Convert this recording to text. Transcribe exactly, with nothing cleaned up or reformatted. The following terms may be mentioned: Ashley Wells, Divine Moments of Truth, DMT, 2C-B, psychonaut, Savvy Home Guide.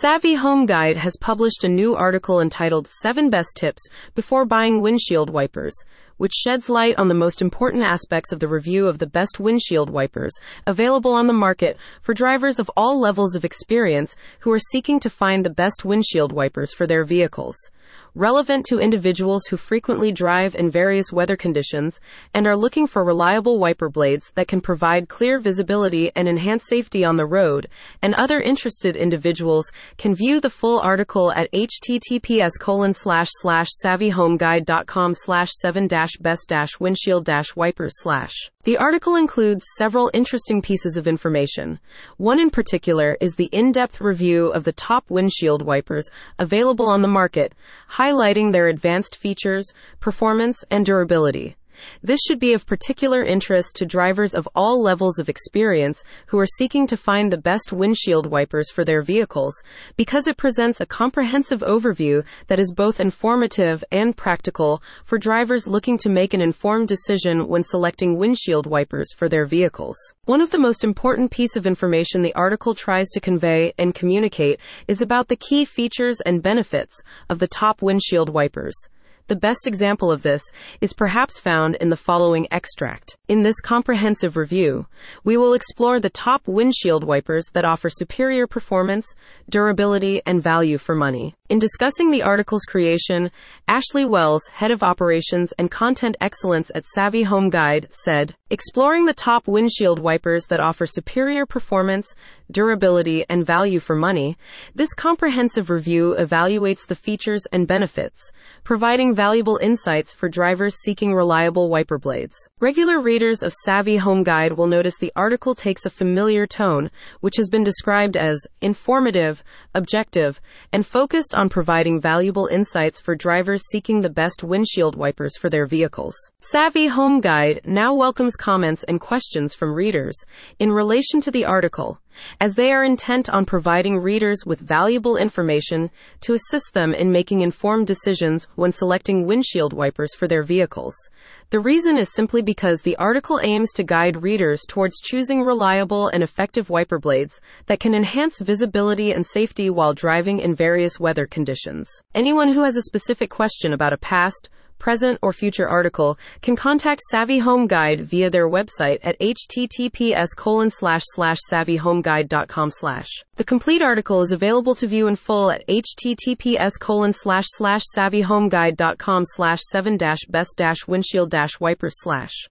Savvy Home Guide has published a new article entitled seven Best Tips Before Buying Windshield Wipers, which sheds light on the most important aspects of the review of the best windshield wipers available on the market for drivers of all levels of experience who are seeking to find the best windshield wipers for their vehicles. Relevant to individuals who frequently drive in various weather conditions and are looking for reliable wiper blades that can provide clear visibility and enhance safety on the road, and other interested individuals can view the full article at https colon slash slash savvyhomeguide.com slash seven dash best dash windshield dash wipers slash. The article includes several interesting pieces of information. One in particular is the in-depth review of the top windshield wipers available on the market, highlighting their advanced features, performance, and durability. This should be of particular interest to drivers of all levels of experience who are seeking to find the best windshield wipers for their vehicles, because it presents a comprehensive overview that is both informative and practical for drivers looking to make an informed decision when selecting windshield wipers for their vehicles. One of the most important pieces of information the article tries to convey and communicate is about the key features and benefits of the top windshield wipers. The best example of this is perhaps found in the following extract. In this comprehensive review, we will explore the top windshield wipers that offer superior performance, durability, and value for money. In discussing the article's creation, Ashley Wells, Head of Operations and Content Excellence at Savvy Home Guide, said, "Exploring the top windshield wipers that offer superior performance, durability, and value for money, this comprehensive review evaluates the features and benefits, providing valuable insights for drivers seeking reliable wiper blades." Regular readers of Savvy Home Guide will notice the article takes a familiar tone, which has been described as informative, objective, and focused on providing valuable insights for drivers seeking the best windshield wipers for their vehicles. Savvy Home Guide now welcomes comments and questions from readers in relation to the article, as they are intent on providing readers with valuable information to assist them in making informed decisions when selecting windshield wipers for their vehicles. The reason is simply because the article aims to guide readers towards choosing reliable and effective wiper blades that can enhance visibility and safety while driving in various weather conditions. Anyone who has a specific question about a past, present, or future article can contact Savvy Home Guide via their website at https colon slash slash savvyhomeguide.com slash. The complete article is available to view in full at https colon slash slash savvyhomeguide.com slash seven dash best dash windshield dash wipers slash.